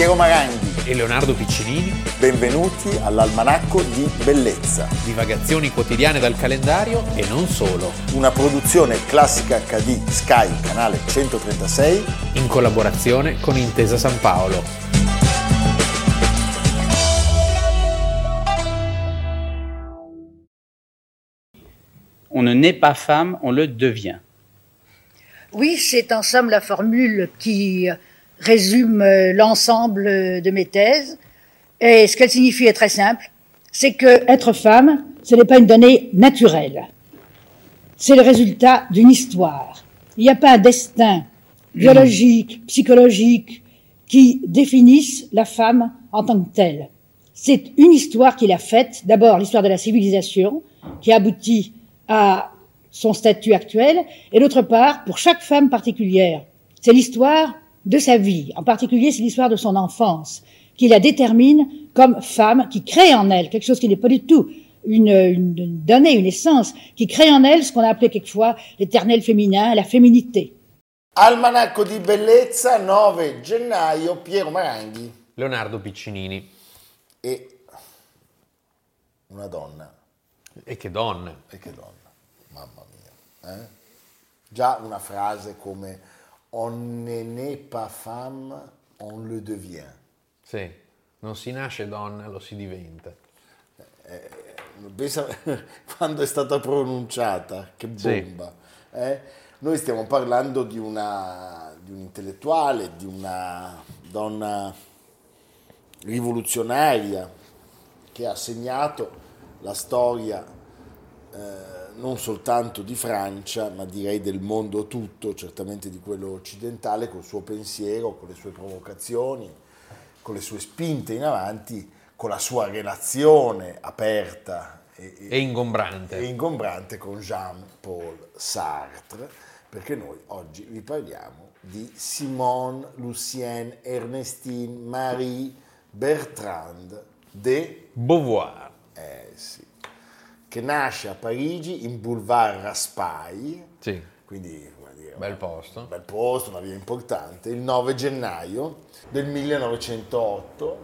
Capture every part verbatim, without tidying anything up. Piero Maragni e Leonardo Piccinini. Benvenuti all'Almanacco di Bellezza. Divagazioni quotidiane dal calendario e non solo. Una produzione Classica acca di Sky, canale centotrentasei, in collaborazione con Intesa San Paolo. On ne naît pas femme, on le devient. Oui, c'est en somme la formule qui résume l'ensemble de mes thèses. Et ce qu'elle signifie est très simple, c'est que être femme, ce n'est pas une donnée naturelle. C'est le résultat d'une histoire. Il n'y a pas un destin biologique, psychologique, qui définisse la femme en tant que telle. C'est une histoire qui l'a faite, d'abord l'histoire de la civilisation, qui aboutit à son statut actuel, et d'autre part, pour chaque femme particulière, c'est l'histoire de sa vie, en particulier c'est l'histoire de son enfance, qui la détermine comme femme, qui crée en elle quelque chose qui n'est pas du tout une, une, une donnée, une essence, qui crée en elle ce qu'on a appelé quelquefois l'éternel féminin, la féminité. Almanacco di Bellezza, nove gennaio, Piero Maranghi. Leonardo Piccinini. E una donna. E che donna. E che donna. Mamma mia, eh? Già una frase come on ne naît pas femme, on le devient. Sì, non si nasce donna, lo si diventa. Eh, pensa quando è stata pronunciata, che bomba. Sì. Eh? Noi stiamo parlando di una di un intellettuale, di una donna rivoluzionaria che ha segnato la storia eh, non soltanto di Francia, ma direi del mondo tutto, certamente di quello occidentale, col suo pensiero, con le sue provocazioni, con le sue spinte in avanti, con la sua relazione aperta e, e, e, ingombrante. e ingombrante con Jean-Paul Sartre, perché noi oggi vi parliamo di Simone, Lucienne, Ernestine, Marie, Bertrand de Beauvoir. Eh sì. Che nasce a Parigi in Boulevard Raspail, sì. Quindi come dire, bel posto, bel posto, una via importante, il nove gennaio del millenovecentotto,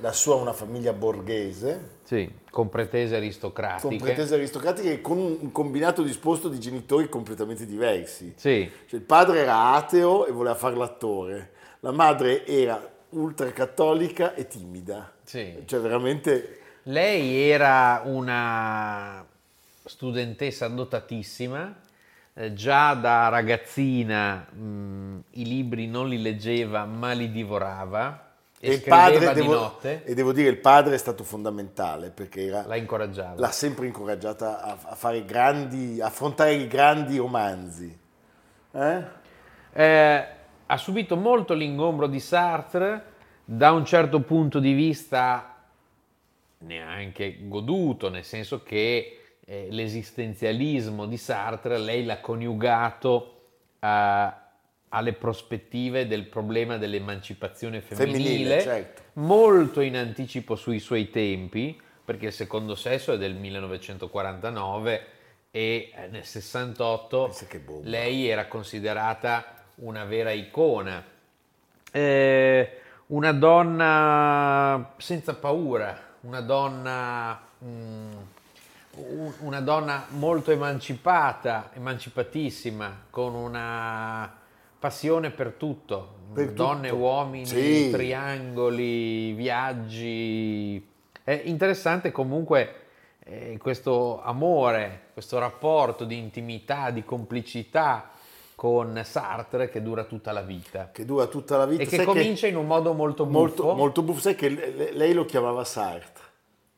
la sua una famiglia borghese, sì, con pretese aristocratiche, con pretese aristocratiche e con un combinato disposto di genitori completamente diversi, sì. Cioè, il padre era ateo e voleva fare l'attore, la madre era ultracattolica e timida, sì. Cioè veramente. Lei era una studentessa dotatissima, eh, già da ragazzina mh, i libri non li leggeva ma li divorava e, e scriveva il padre, di devo, notte. E devo dire il padre è stato fondamentale perché era, la incoraggiava. L'ha sempre incoraggiata a, a fare grandi, affrontare i grandi romanzi. Eh? Eh, ha subito molto l'ingombro di Sartre, da un certo punto di vista neanche goduto, nel senso che eh, l'esistenzialismo di Sartre lei l'ha coniugato a, alle prospettive del problema dell'emancipazione femminile, femminile certo. Molto in anticipo sui suoi tempi, perché il secondo sesso è del millenovecentoquarantanove e nel sessantotto lei era considerata una vera icona, eh, una donna senza paura, una donna mh, una donna molto emancipata, emancipatissima, con una passione per tutto, per donne, tutto. Uomini, sì. Triangoli, viaggi. È interessante comunque eh, questo amore, questo rapporto di intimità, di complicità con Sartre che dura tutta la vita. Che dura tutta la vita. E che sai comincia che in un modo molto buffo. Molto, molto buffo. Sai che lei lo chiamava Sartre.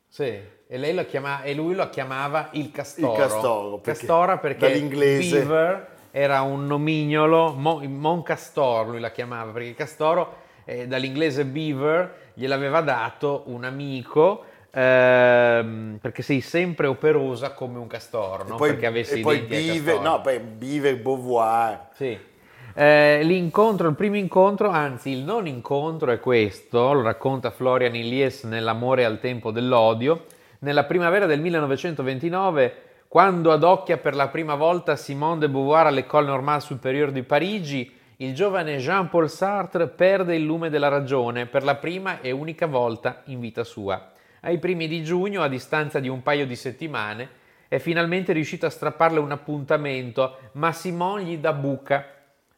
Sì, e, lei lo chiamava, e lui lo chiamava il castoro. Il castoro. Perché Castora perché dall'inglese. Beaver era un nomignolo, Mon, Mon Castor lui la chiamava, perché il castoro eh, dall'inglese Beaver gliel'aveva dato un amico. Ehm, perché sei sempre operosa come un castoro, no? Poi, perché avessi e i poi denti Bive, no, poi Bive Beauvoir. Sì. Eh, l'incontro, il primo incontro, anzi il non incontro è questo, lo racconta Florian Illies nell'Amore al tempo dell'odio, nella primavera del millenovecentoventinove, quando adocchia per la prima volta Simone de Beauvoir all'École Normale Supérieure di Parigi. il giovane Jean-Paul Sartre perde il lume della ragione per la prima e unica volta in vita sua. Ai primi di giugno, a distanza di un paio di settimane, è finalmente riuscito a strapparle un appuntamento, ma Simone gli dà buca.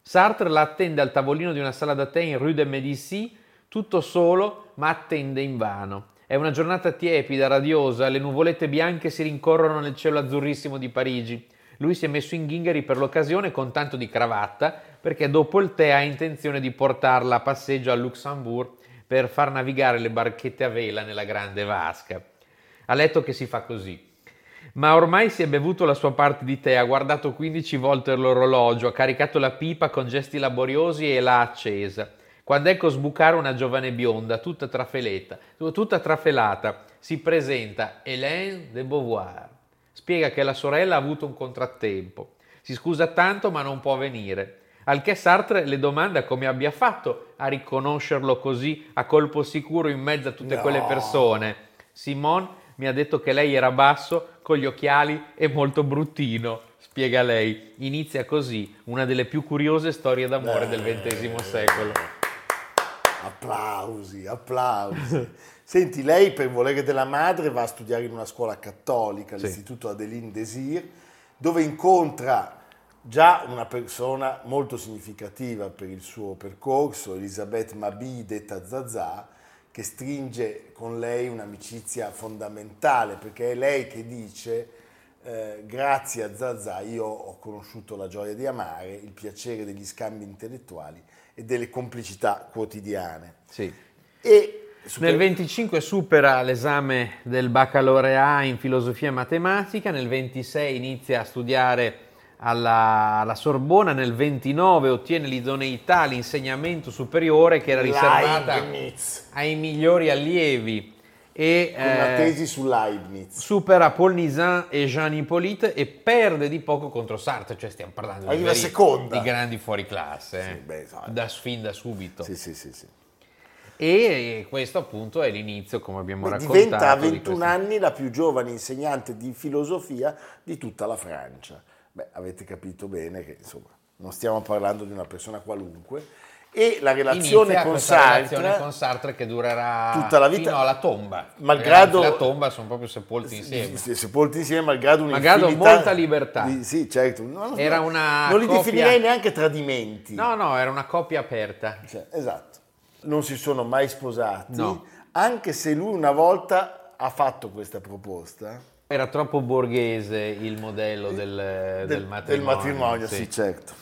Sartre la attende al tavolino di una sala da tè in Rue de Medici, tutto solo, ma attende invano. È una giornata tiepida, radiosa, le nuvolette bianche si rincorrono nel cielo azzurrissimo di Parigi. Lui si è messo in ghingheri per l'occasione con tanto di cravatta, perché dopo il tè ha intenzione di portarla a passeggio a Luxembourg per far navigare le barchette a vela nella grande vasca. Ha letto che si fa così. Ma ormai si è bevuto la sua parte di tè, ha guardato quindici volte l'orologio, ha caricato la pipa con gesti laboriosi e l'ha accesa. Quando ecco sbucare una giovane bionda, tutta trafeletta, tutta trafelata, si presenta Hélène de Beauvoir. Spiega che la sorella ha avuto un contrattempo. Si scusa tanto ma non può venire. Al che Sartre le domanda come abbia fatto a riconoscerlo così a colpo sicuro in mezzo a tutte no. quelle persone. Simone mi ha detto che lei era basso, con gli occhiali e molto bruttino, spiega lei. Inizia così una delle più curiose storie d'amore eh, del ventesimo secolo. Applausi, applausi. Senti, lei per volere della madre va a studiare in una scuola cattolica, all'Istituto sì. Adeline Désir, dove incontra già una persona molto significativa per il suo percorso, Elisabeth Mabille, detta Zazà, che stringe con lei un'amicizia fondamentale, perché è lei che dice eh, grazie a Zazà io ho conosciuto la gioia di amare, il piacere degli scambi intellettuali e delle complicità quotidiane. Sì. E Super... Nel venticinque supera l'esame del baccalaureato in filosofia e matematica, nel ventisei inizia a studiare alla, alla Sorbona, nel ventinove ottiene l'idoneità all'insegnamento superiore che era riservata Leibniz. ai migliori allievi. E, Con una eh, tesi su Leibniz. Supera Paul Nizan e Jean Hippolyte e perde di poco contro Sartre, cioè stiamo parlando di, veri, di grandi fuoriclasse, sì, eh, beh, so. da, fin da subito. Sì, sì, sì. sì. E questo appunto è l'inizio, come abbiamo Beh, raccontato. Diventa a ventuno di anni la più giovane insegnante di filosofia di tutta la Francia. Beh, avete capito bene che insomma non stiamo parlando di una persona qualunque. E la relazione, con Sartre, relazione con Sartre che durerà tutta la vita, fino alla tomba. Malgrado la tomba sono proprio sepolti insieme. Sepolti insieme malgrado malgrado molta libertà. Di, sì, certo. Non, era una non li coppia... definirei neanche tradimenti. No, no, era una coppia aperta. Cioè, esatto. Non si sono mai sposati, no. Anche se lui una volta ha fatto questa proposta. Era troppo borghese il modello del, del, del matrimonio. Del matrimonio, sì. sì, certo.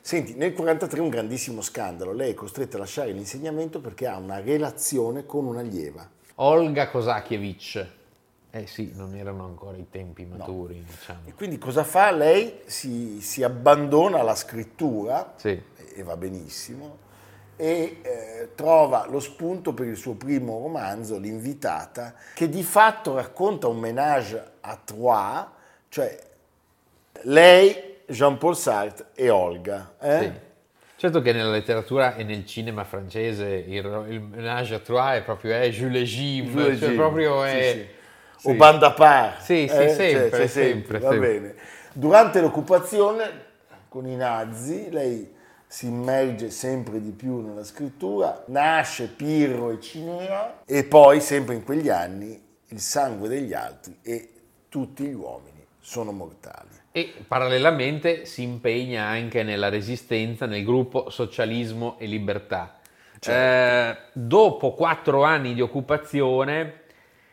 Senti, nel millenovecentoquarantatré un grandissimo scandalo. Lei è costretta a lasciare l'insegnamento perché ha una relazione con un'allieva. Olga Kosakievich. Eh sì, non erano ancora i tempi maturi, no. diciamo. E quindi cosa fa? Lei si, si abbandona alla scrittura, sì. e va benissimo. e eh, trova lo spunto per il suo primo romanzo, L'invitata, che di fatto racconta un ménage à trois, cioè lei, Jean-Paul Sartre e Olga. Eh? Sì. Certo che nella letteratura e nel cinema francese il, il ménage à trois è proprio eh, Jules et Jim, Jules cioè Jim. proprio è... Sì, sì. O Bande à part. Sì, sì, eh? sempre, cioè, sempre, sempre. Va sempre. bene. Durante l'occupazione con i nazi, lei... si immerge sempre di più nella scrittura, nasce Pirro e Cineo e poi, sempre in quegli anni, il sangue degli altri e tutti gli uomini sono mortali. E parallelamente si impegna anche nella resistenza nel gruppo Socialismo e Libertà. Certo. Eh, dopo quattro anni di occupazione,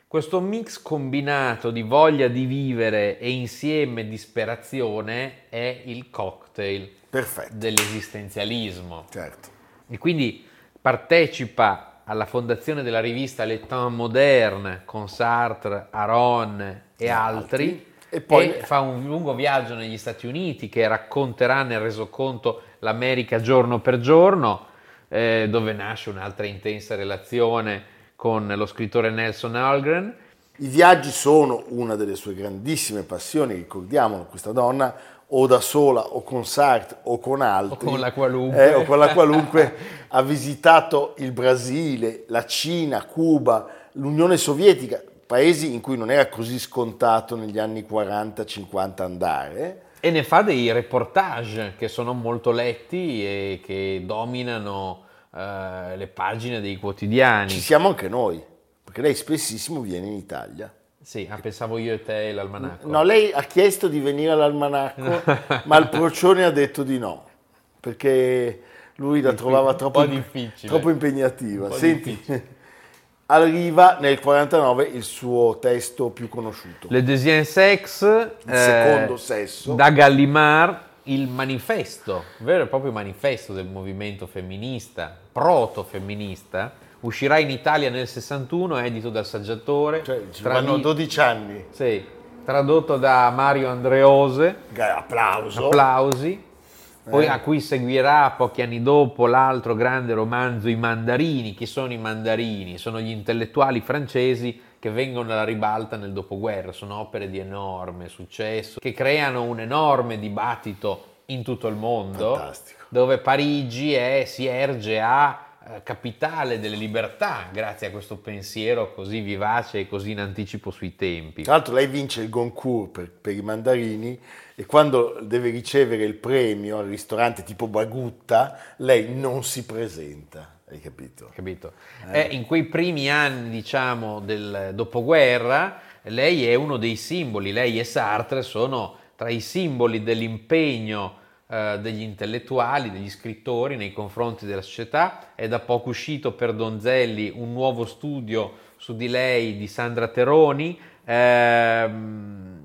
questo mix combinato di voglia di vivere e insieme disperazione è il cocktail. Perfetto. Dell'esistenzialismo. Certo. E quindi partecipa alla fondazione della rivista Les Temps Modernes con Sartre, Aron e, e altri, altri. E poi e fa un lungo viaggio negli Stati Uniti che racconterà nel resoconto l'America giorno per giorno, eh, dove nasce un'altra intensa relazione con lo scrittore Nelson Algren. I viaggi sono una delle sue grandissime passioni, ricordiamolo, questa donna o da sola o con Sartre o con altri o con la qualunque, eh, o con la qualunque ha visitato il Brasile, la Cina, Cuba, l'Unione Sovietica, paesi in cui non era così scontato negli anni quaranta cinquanta andare, E ne fa dei reportage che sono molto letti e che dominano eh, le pagine dei quotidiani. Ci siamo anche noi, perché lei spessissimo viene in Italia. Sì, ah, pensavo io e te e l'almanacco. No, lei ha chiesto di venire all'almanacco, ma il Procione ha detto di no, perché lui la trovava troppo, troppo impegnativa. Senti, difficile. Arriva nel quarantanove il suo testo più conosciuto. Le deuxième sex, il secondo eh, sesso, da Gallimard, il manifesto, vero e proprio manifesto del movimento femminista, proto-femminista. Uscirà in Italia nel sessantuno, edito dal Saggiatore. Cioè, ci vanno dodici anni. Sì, tradotto da Mario Andreose. Applauso. Applausi. Poi eh. a cui seguirà pochi anni dopo l'altro grande romanzo, I mandarini. Chi sono i mandarini? Sono gli intellettuali francesi che vengono alla ribalta nel dopoguerra. Sono opere di enorme successo, che creano un enorme dibattito in tutto il mondo. Fantastico. Dove Parigi è, si erge a capitale delle libertà, grazie a questo pensiero così vivace e così in anticipo sui tempi. Tra l'altro lei vince il Goncourt per, per i mandarini, e quando deve ricevere il premio al ristorante tipo Bagutta, lei non si presenta. Hai capito? Capito. Eh. Eh, in quei primi anni, diciamo, del dopoguerra, lei è uno dei simboli, lei e Sartre sono tra i simboli dell'impegno degli intellettuali, degli scrittori nei confronti della società. È da poco uscito per Donzelli un nuovo studio su di lei di Sandra Teroni. Ehm,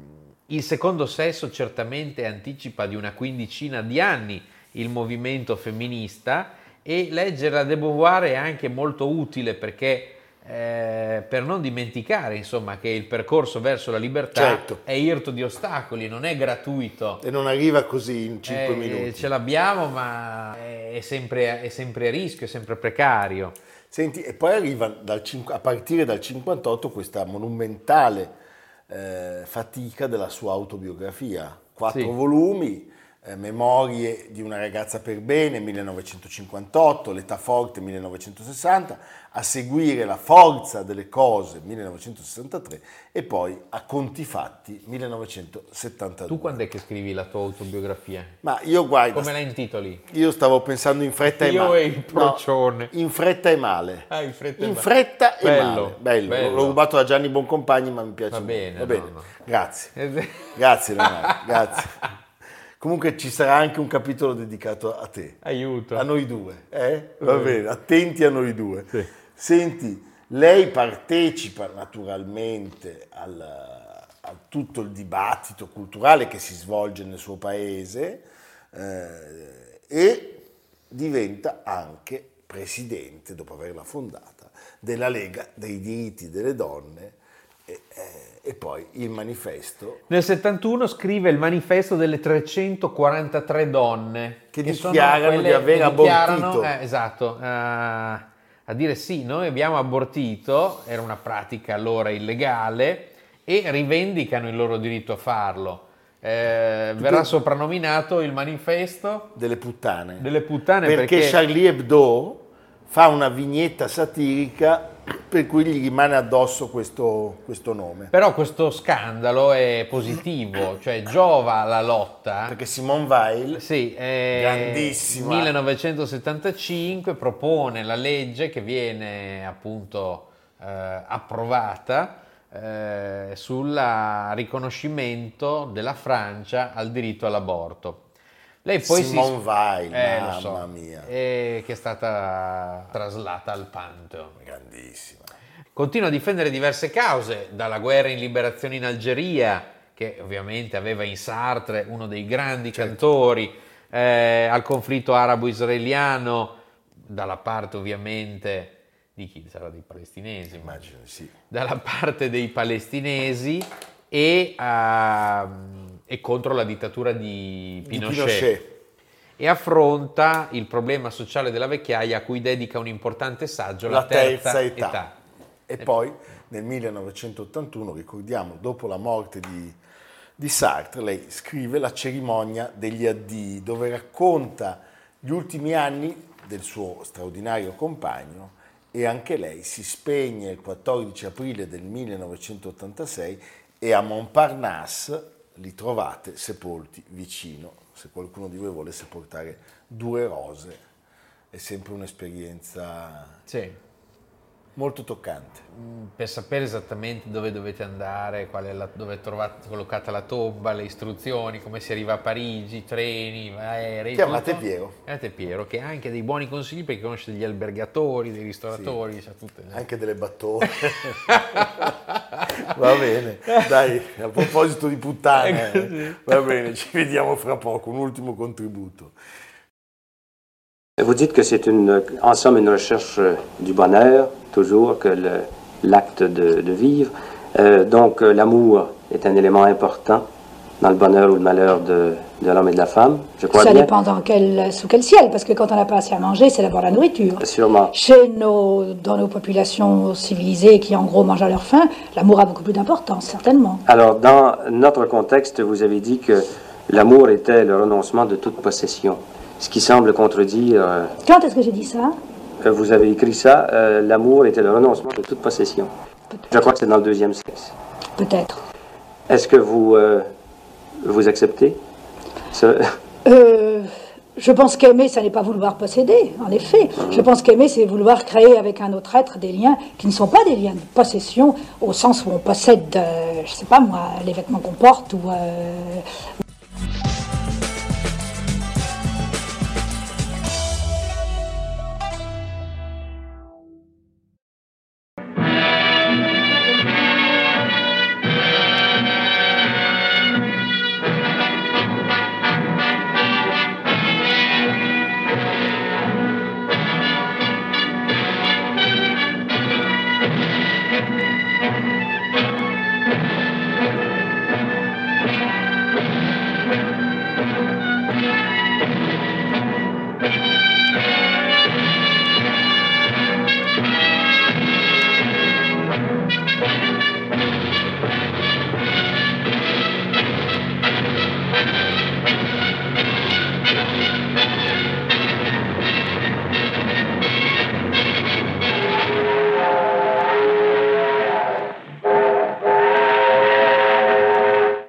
il secondo sesso certamente anticipa di una quindicina di anni il movimento femminista, e leggere De Beauvoir è anche molto utile perché Eh, per non dimenticare, insomma, che il percorso verso la libertà, certo, è irto di ostacoli, non è gratuito e non arriva così in cinque eh, minuti. Ce l'abbiamo, ma è sempre, è sempre a rischio, è sempre precario. Senti, e poi arriva dal, a partire dal cinquantotto questa monumentale eh, fatica della sua autobiografia, quattro sì. volumi, eh, Memorie di una ragazza per bene millenovecentocinquantotto, L'età forte millenovecentosessanta, a seguire La forza delle cose millenovecentosessantatré e poi A conti fatti millenovecentosettantadue. Tu quando è che scrivi la tua autobiografia? Ma io guarda, come la intitoli? Io stavo pensando in fretta io e male. Io e il Procione. No, in fretta e male. Ah, in fretta e male. In fretta e bello, male. Bello. Bello. L'ho rubato da Gianni Boncompagni, ma mi piace. Va bene, va bene. No, no. Grazie. Grazie Leonardo, grazie. Comunque ci sarà anche un capitolo dedicato a te. Aiuto. A noi due, eh? Va bene, attenti a noi due. Sì. Senti, lei partecipa naturalmente al, a tutto il dibattito culturale che si svolge nel suo paese eh, e diventa anche presidente, dopo averla fondata, della Lega dei diritti delle donne. E, e poi il manifesto. Nel settantuno scrive il manifesto delle trecentoquarantatré donne che, che dichiarano di aver abortito. Eh, esatto, uh, a dire sì, noi abbiamo abortito, era una pratica allora illegale, e rivendicano il loro diritto a farlo. Eh, verrà soprannominato il manifesto delle puttane. Delle puttane perché, perché Charlie Hebdo fa una vignetta satirica per cui gli rimane addosso questo, questo nome. Però questo scandalo è positivo, cioè giova alla lotta. Perché Simone Weil, sì, eh, grandissima, millenovecentosettantacinque propone la legge che viene appunto eh, approvata eh, sul riconoscimento della Francia al diritito all'aborto. Lei poi Simone si... Weil, eh, mamma so, mia, eh, che è stata traslata al Pantheon. Grandissima. Continua a difendere diverse cause, dalla guerra in liberazione in Algeria, che ovviamente aveva in Sartre uno dei grandi, certo, cantori, eh, al conflitto arabo-israeliano, dalla parte ovviamente di chi sarà, dei palestinesi. Immagino, sì. Dalla parte dei palestinesi e a... e contro la dittatura di Pinochet. di Pinochet e affronta il problema sociale della vecchiaia, a cui dedica un importante saggio, La, la terza, terza età. età. E poi nel millenovecentottantuno, ricordiamo, dopo la morte di, di Sartre, lei scrive La cerimonia degli addii, dove racconta gli ultimi anni del suo straordinario compagno, e anche lei si spegne il quattordici aprile del millenovecentottantasei e a Montparnasse li trovate sepolti vicino. Se qualcuno di voi volesse portare due rose, è sempre un'esperienza sì. molto toccante. Per sapere esattamente dove dovete andare, qual è la, dove trovate collocata la tomba, le istruzioni, come si arriva a Parigi, treni, aerei. Chiamate Piero. Chiamate Piero, che ha anche dei buoni consigli perché conosce degli albergatori, dei ristoratori, sì. sa tutte le... anche delle battone. Va bene, dai, a proposito di puttane, eh, va bene, ci vediamo fra poco, un ultimo contributo. Vous dites que c'est une, en somme une recherche du bonheur, toujours, que le, l'acte de, de vivre. Euh, donc l'amour est un élément important dans le bonheur ou le malheur de, de l'homme et de la femme, je crois. Ça bien. Dépend dans quel, sous quel ciel, parce que quand on n'a pas assez à manger, c'est d'abord la nourriture. Sûrement. Chez nos, dans nos populations civilisées qui en gros mangent à leur faim, l'amour a beaucoup plus d'importance, certainement. Alors dans notre contexte, vous avez dit que l'amour était le renoncement de toute possession. Ce qui semble contredire... Quand est-ce que j'ai dit ça? Vous avez écrit ça, euh, l'amour était le renoncement de toute possession. Peut-être. Je crois que c'est dans le deuxième sexe. Peut-être. Est-ce que vous, euh, vous acceptez ce... euh, Je pense qu'aimer, ça n'est pas vouloir posséder, en effet. Mm-hmm. Je pense qu'aimer, c'est vouloir créer avec un autre être des liens qui ne sont pas des liens de possession, au sens où on possède, euh, je ne sais pas moi, les vêtements qu'on porte ou... Euh,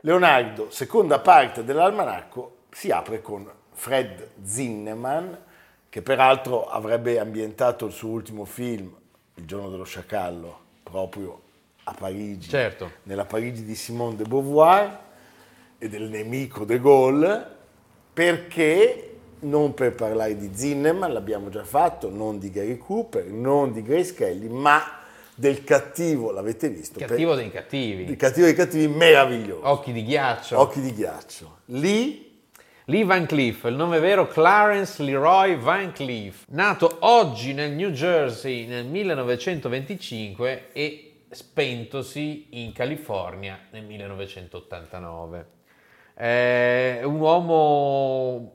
Leonardo, seconda parte dell'almanacco, si apre con Fred Zinnemann, che peraltro avrebbe ambientato il suo ultimo film, Il giorno dello sciacallo, proprio a Parigi, certo. nella Parigi di Simone de Beauvoir e del nemico De Gaulle, perché non per parlare di Zinnemann, l'abbiamo già fatto, non di Gary Cooper, non di Grace Kelly, ma... del cattivo, l'avete visto? Cattivo per... dei cattivi. Il cattivo dei cattivi, meraviglioso. Occhi di ghiaccio. Occhi di ghiaccio. Lì? Lì Van Cleef, il nome vero Clarence Leroy Van Cleef. Nato oggi nel New Jersey nel millenovecentoventicinque e spentosi in California nel millenovecentottantanove. È un uomo...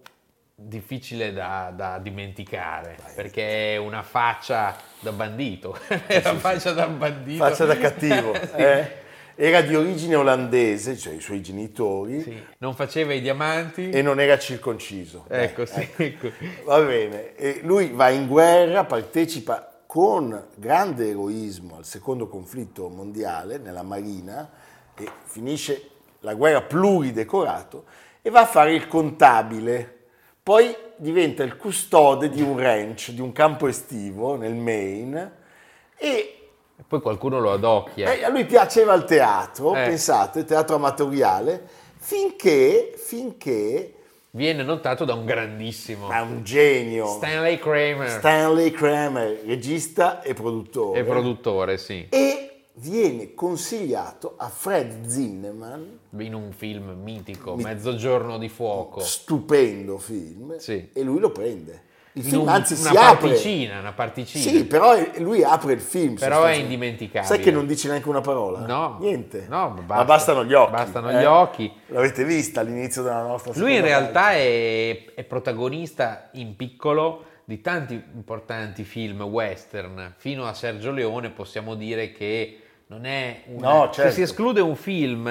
difficile da, da dimenticare, perché è una faccia da bandito, è una faccia da bandito. Faccia da cattivo. Sì. eh? Era di origine olandese, cioè i suoi genitori. Sì. Non faceva i diamanti. E non era circonciso. Ecco, eh, sì. Ecco. Va bene. E lui va in guerra, partecipa con grande eroismo al secondo conflitto mondiale nella Marina e finisce la guerra pluridecorato e va a fare il contabile. Poi diventa il custode di un ranch, di un campo estivo nel Maine e... e poi qualcuno lo adocchia. Eh, a lui piaceva il teatro, eh. pensate, il teatro amatoriale, finché, finché... viene notato da un grandissimo... da un genio. Stanley Kramer. Stanley Kramer, regista e produttore. E produttore, sì. E viene consigliato a Fred Zinnemann... in un film mitico, Mezzogiorno di fuoco, stupendo film, sì. e lui lo prende. Il film, un, anzi, una si particina, apre. una particina. Sì, però lui apre il film. Però è indimenticabile. Sai che non dice neanche una parola? No. Niente. No, basta, ma bastano gli occhi. Bastano eh? gli occhi. L'avete vista all'inizio della nostra seconda. Lui in realtà è, è protagonista in piccolo di tanti importanti film western. Fino a Sergio Leone possiamo dire che non è... Una, no, certo. Se si esclude un film...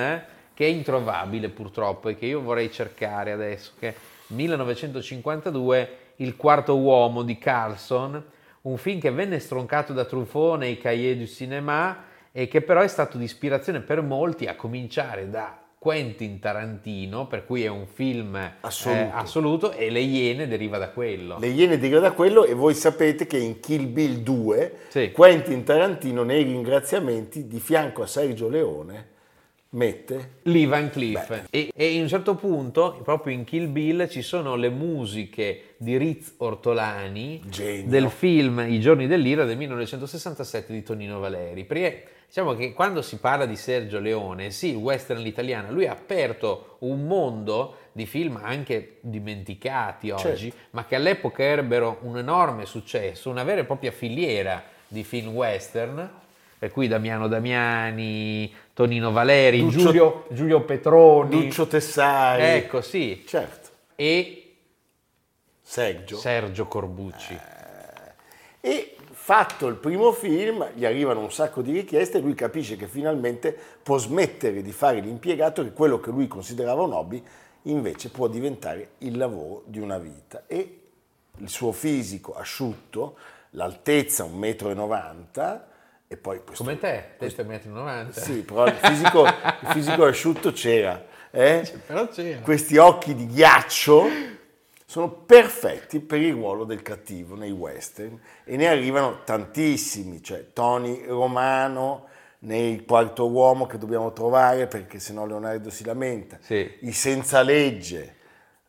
che è introvabile purtroppo e che io vorrei cercare adesso, che millenovecentocinquantadue, Il quarto uomo di Carlson, un film che venne stroncato da Truffaut nei Cahiers du Cinéma e che però è stato di ispirazione per molti, a cominciare da Quentin Tarantino, per cui è un film assoluto, eh, assoluto e Le Iene deriva da quello. Le Iene deriva da quello, e voi sapete che in Kill Bill due, sì, Quentin Tarantino nei ringraziamenti di fianco a Sergio Leone mette Lee Van Cleef, e, e in un certo punto proprio in Kill Bill ci sono le musiche di Riz Ortolani. Genio. Del film I giorni dell'ira del millenovecentosessantasette di Tonino Valerii, perché diciamo che quando si parla di Sergio Leone, sì, il western all'italiana, lui ha aperto un mondo di film anche dimenticati oggi, certo, ma che all'epoca ebbero un enorme successo, una vera e propria filiera di film western, per cui Damiano Damiani, Tonino Valerii, Duccio, Giulio, Giulio Petroni, Duccio Tessari, ecco, sì, certo, e Sergio, Sergio Corbucci. Eh, e... Fatto il primo film, gli arrivano un sacco di richieste e lui capisce che finalmente può smettere di fare l'impiegato, che quello che lui considerava un hobby invece può diventare il lavoro di una vita. E il suo fisico asciutto, l'altezza un metro e novanta, e poi questo, come te, questo è un metro e novanta. Sì, però il fisico, il fisico asciutto c'era, eh? C'è, però c'era. Questi occhi di ghiaccio sono perfetti per il ruolo del cattivo nei western, e ne arrivano tantissimi, cioè Tony Romano nel Quarto Uomo, che dobbiamo trovare perché sennò Leonardo si lamenta, sì, i senza legge,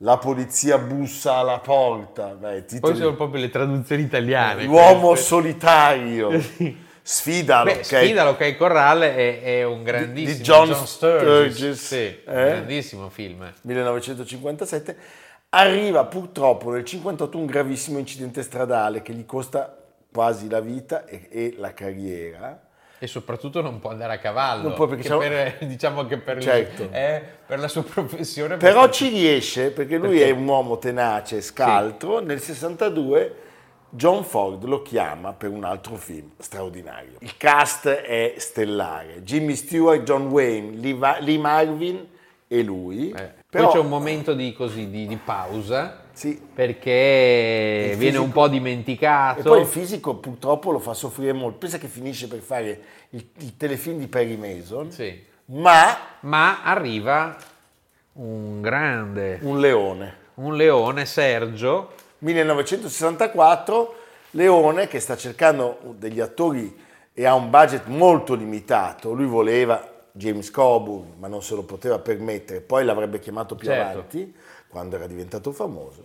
la polizia bussa alla porta. Beh, poi sono proprio le traduzioni italiane. L'uomo queste. Solitario, sì. Sfida l'Ok Corrale è, è un grandissimo di John, John Sturges, Sturges sì, eh? Un grandissimo film, millenovecentocinquantasette. Arriva purtroppo nel cinquantotto un gravissimo incidente stradale che gli costa quasi la vita e, e la carriera. E soprattutto non può andare a cavallo, non può, perché siamo... per, diciamo che per, certo, lui, eh, per la sua professione. Però per... ci riesce, perché lui perché? è un uomo tenace, scaltro. Sì. Nel sessantadue John Ford lo chiama per un altro film straordinario. Il cast è stellare. Jimmy Stewart, John Wayne, Lee, Va- Lee Marvin e lui. Eh. Però, poi c'è un momento di, così, di, di pausa, sì, perché fisico, viene un po' dimenticato. E poi il fisico purtroppo lo fa soffrire molto. Pensa che finisce per fare il, il telefilm di Perry Mason, sì, ma, ma arriva un grande... Un leone. Un leone, Sergio. millenovecentosessantaquattro, Leone che sta cercando degli attori e ha un budget molto limitato. Lui voleva... James Coburn, ma non se lo poteva permettere, poi l'avrebbe chiamato più, certo, avanti, quando era diventato famoso.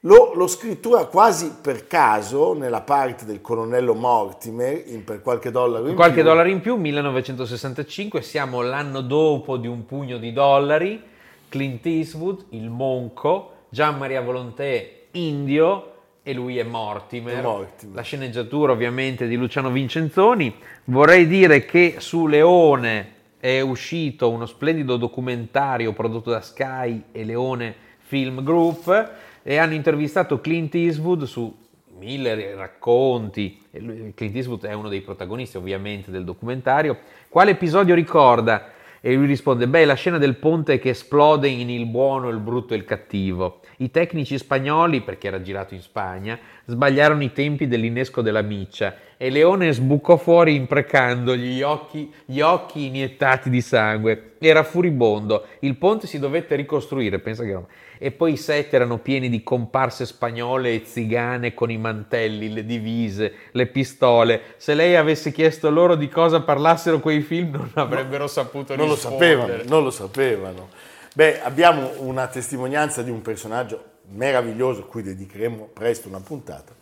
Lo, lo scrittura quasi per caso nella parte del colonnello Mortimer in Per qualche dollaro in qualche più. dollaro in più, millenovecentosessantacinque, siamo l'anno dopo di Un pugno di dollari, Clint Eastwood, il Monco, Gian Maria Volonté, Indio, e lui è Mortimer. è Mortimer. La sceneggiatura ovviamente di Luciano Vincenzoni. Vorrei dire che su Leone è uscito uno splendido documentario prodotto da Sky e Leone Film Group, e hanno intervistato Clint Eastwood su mille racconti. Clint Eastwood è uno dei protagonisti ovviamente del documentario. Quale episodio ricorda? E lui risponde: beh, la scena del ponte che esplode in Il buono, il brutto e il cattivo. I tecnici spagnoli, perché era girato in Spagna, sbagliarono i tempi dell'innesco della miccia e Leone sbucò fuori imprecandogli, gli occhi, gli occhi iniettati di sangue. Era furibondo, il ponte si dovette ricostruire, pensa che no. E poi i set erano pieni di comparse spagnole e zigane con i mantelli, le divise, le pistole. Se lei avesse chiesto loro di cosa parlassero quei film, non avrebbero no, saputo non rispondere. Non lo sapevano, non lo sapevano. Beh, abbiamo una testimonianza di un personaggio meraviglioso, a cui dedicheremo presto una puntata,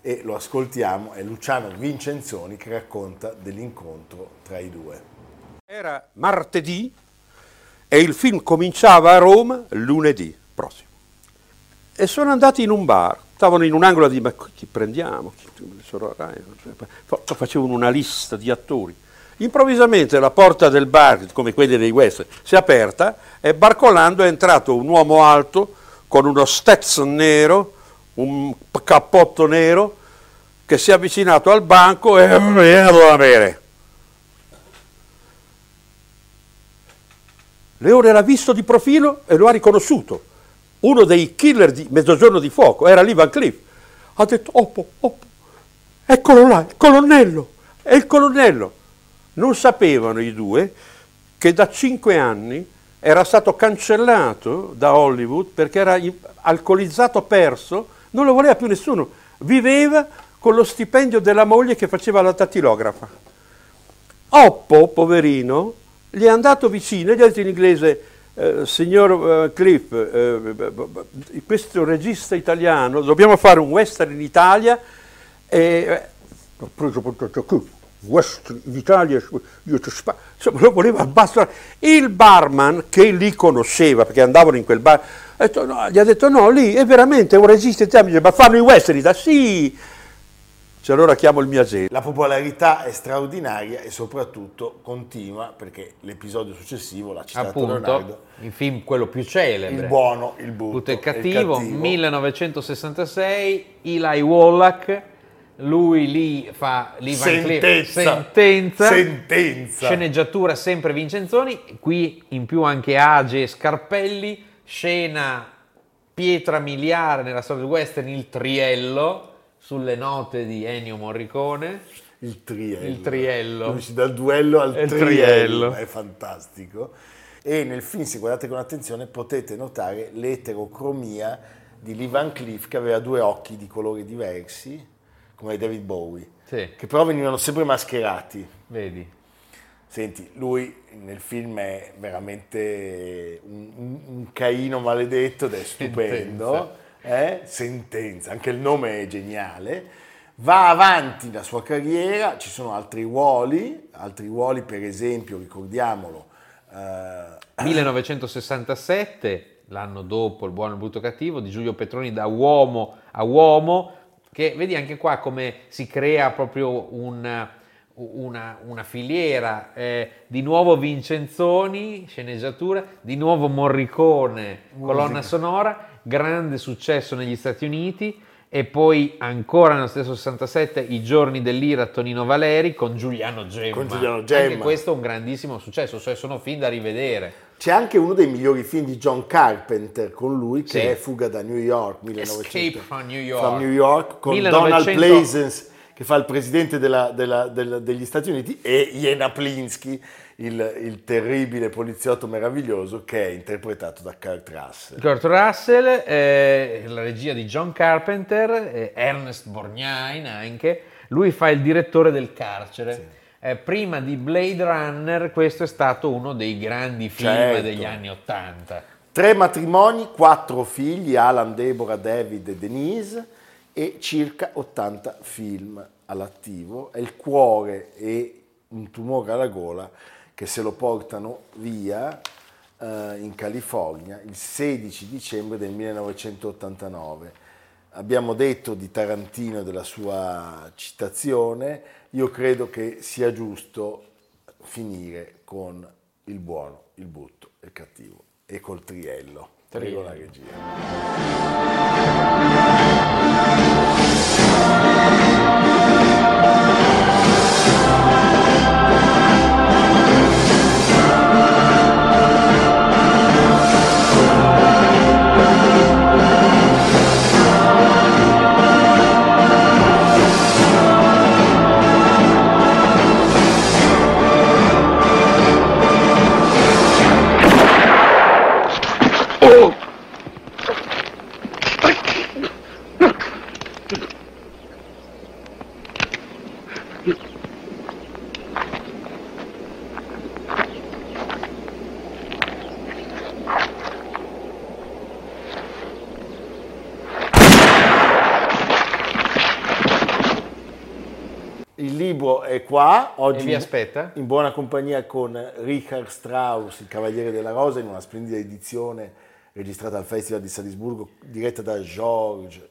e lo ascoltiamo, è Luciano Vincenzoni che racconta dell'incontro tra i due. Era martedì e il film cominciava a Roma lunedì prossimo. E sono andati in un bar, stavano in un angolo di ma chi prendiamo? Facevano una lista di attori. Improvvisamente la porta del bar, come quelli dei western, si è aperta e barcolando è entrato un uomo alto con uno Stetson nero, un cappotto nero, che si è avvicinato al banco e viene a bere. Leone l'ha visto di profilo e lo ha riconosciuto. Uno dei killer di Mezzogiorno di Fuoco, era lì Van Cleef. Ha detto: oppo, oppo, eccolo là, il colonnello, è il colonnello. Non sapevano i due che da cinque anni era stato cancellato da Hollywood perché era alcolizzato, perso, non lo voleva più nessuno, viveva con lo stipendio della moglie che faceva la dattilografa. Oppo, poverino, gli è andato vicino e gli ha detto in inglese: Eh, signor uh, Cliff, eh, questo regista italiano, dobbiamo fare un western in Italia. E, eh, preso western in Italia, io ti spa, insomma, lo voleva abbassare. Il barman che li conosceva, perché andavano in quel bar, ha detto, no, gli ha detto no, lì è veramente un regista italiano, dice, ma fanno i western, da sì. Cioè, allora chiamo il mio agente. La popolarità è straordinaria e soprattutto continua, perché l'episodio successivo l'ha citato appunto Leonardo. Il film quello più celebre, Il buono, il brutto, tutto il cattivo, il cattivo, millenovecentosessantasei, Eli Wallach, lui lì fa lì sentenza, sentenza, sentenza, sceneggiatura sempre Vincenzoni, qui in più anche Age e Scarpelli, scena pietra miliare nella storia del western, il triello, sulle note di Ennio Morricone. Il triello. Il triello. Dal duello al triello. triello. È fantastico. E nel film, se guardate con attenzione, potete notare l'eterocromia di Lee Van Cleef, che aveva due occhi di colori diversi, come David Bowie, sì, che però venivano sempre mascherati. Vedi. Senti, lui nel film è veramente un, un, un Caino maledetto ed è stupendo. Sentenza. Eh? Sentenza, anche il nome è geniale, va avanti la sua carriera, ci sono altri ruoli, altri ruoli per esempio, ricordiamolo, eh... millenovecentosessantasette, l'anno dopo Il buono, il brutto, cattivo, di Giulio Petroni, da uomo a uomo, che vedi anche qua come si crea proprio un, una, una filiera, eh, di nuovo Vincenzoni, sceneggiatura, di nuovo Morricone, musica, colonna sonora, grande successo negli Stati Uniti, e poi ancora nello stesso sessantasette I giorni dell'ira, Tonino Valerii con Giuliano Gemma. Con Giuliano Gemma. Anche questo è un grandissimo successo, cioè sono film da rivedere. C'è anche uno dei migliori film di John Carpenter con lui, che sì, è Fuga da New York, millenovecento Escape from New York, from New York con millenovecento Donald Pleasence, che fa il presidente della, della, della, degli Stati Uniti, e Jena Plinsky, il, il terribile poliziotto meraviglioso, che è interpretato da Kurt Russell. Kurt Russell, eh, la regia di John Carpenter, eh, Ernest Borgnine anche, lui fa il direttore del carcere. Sì. Eh, prima di Blade Runner questo è stato uno dei grandi film, certo, degli anni Ottanta. Tre matrimoni, quattro figli, Alan, Deborah, David e Denise, e circa ottanta film all'attivo, è il cuore e un tumore alla gola che se lo portano via eh, in California il sedici dicembre del millenovecentottantanove. Abbiamo detto di Tarantino e della sua citazione, io credo che sia giusto finire con Il buono, il brutto e il cattivo, e col triello. Prego la regia. Qua, oggi, e vi aspetta in buona compagnia con Richard Strauss, Il Cavaliere della Rosa, in una splendida edizione registrata al Festival di Salisburgo, diretta da George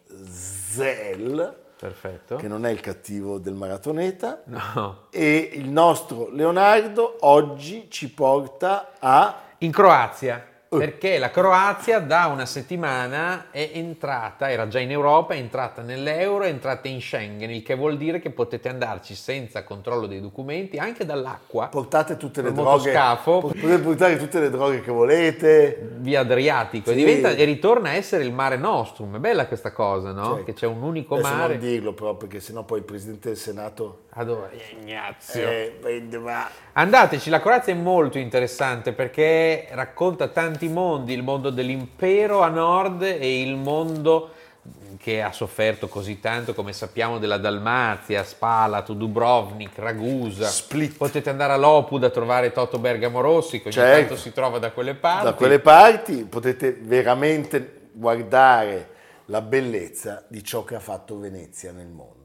Zell. Perfetto. Che non è il cattivo del Maratoneta. No. E il nostro Leonardo oggi ci porta a... in Croazia. perché la Croazia da una settimana è entrata, era già in Europa, è entrata nell'euro, è entrata in Schengen, il che vuol dire che potete andarci senza controllo dei documenti, anche dall'acqua. Portate tutte le droghe, potete portare tutte le droghe che volete. Via Adriatico, sì. E, diventa, e ritorna a essere il Mare Nostrum, è bella questa cosa, no? Cioè, che c'è un unico adesso mare. Non dirlo però, perché sennò poi il Presidente del Senato... Adoro, Ignazio. Eh, Andateci, la Croazia è molto interessante perché racconta tanti mondi, il mondo dell'impero a nord e il mondo che ha sofferto così tanto, come sappiamo, della Dalmazia, Spalato, Dubrovnik, Ragusa, Split. Potete andare a Lopuda a trovare Toto Bergamo Rossi, che ogni certo. tanto si trova da quelle parti. Da quelle parti potete veramente guardare la bellezza di ciò che ha fatto Venezia nel mondo.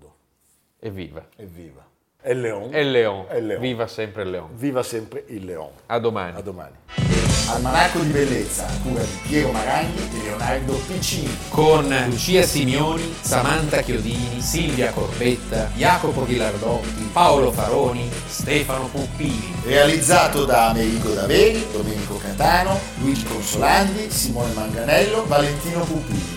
Evviva. Evviva. E Leon. E Leon. E Leon. Viva sempre il Leon. Viva sempre il Leon. A domani. A domani. Almanacco di bellezza, cura di Piero Maragni e Leonardo Piccini. Con Lucia Simioni, Samantha Chiodini, Silvia Corbetta, Jacopo Ghilardotti, Paolo Faroni, Stefano Puppini. Realizzato da Amerigo Daveri, Domenico Catano, Luigi Consolandi, Simone Manganello, Valentino Puppini.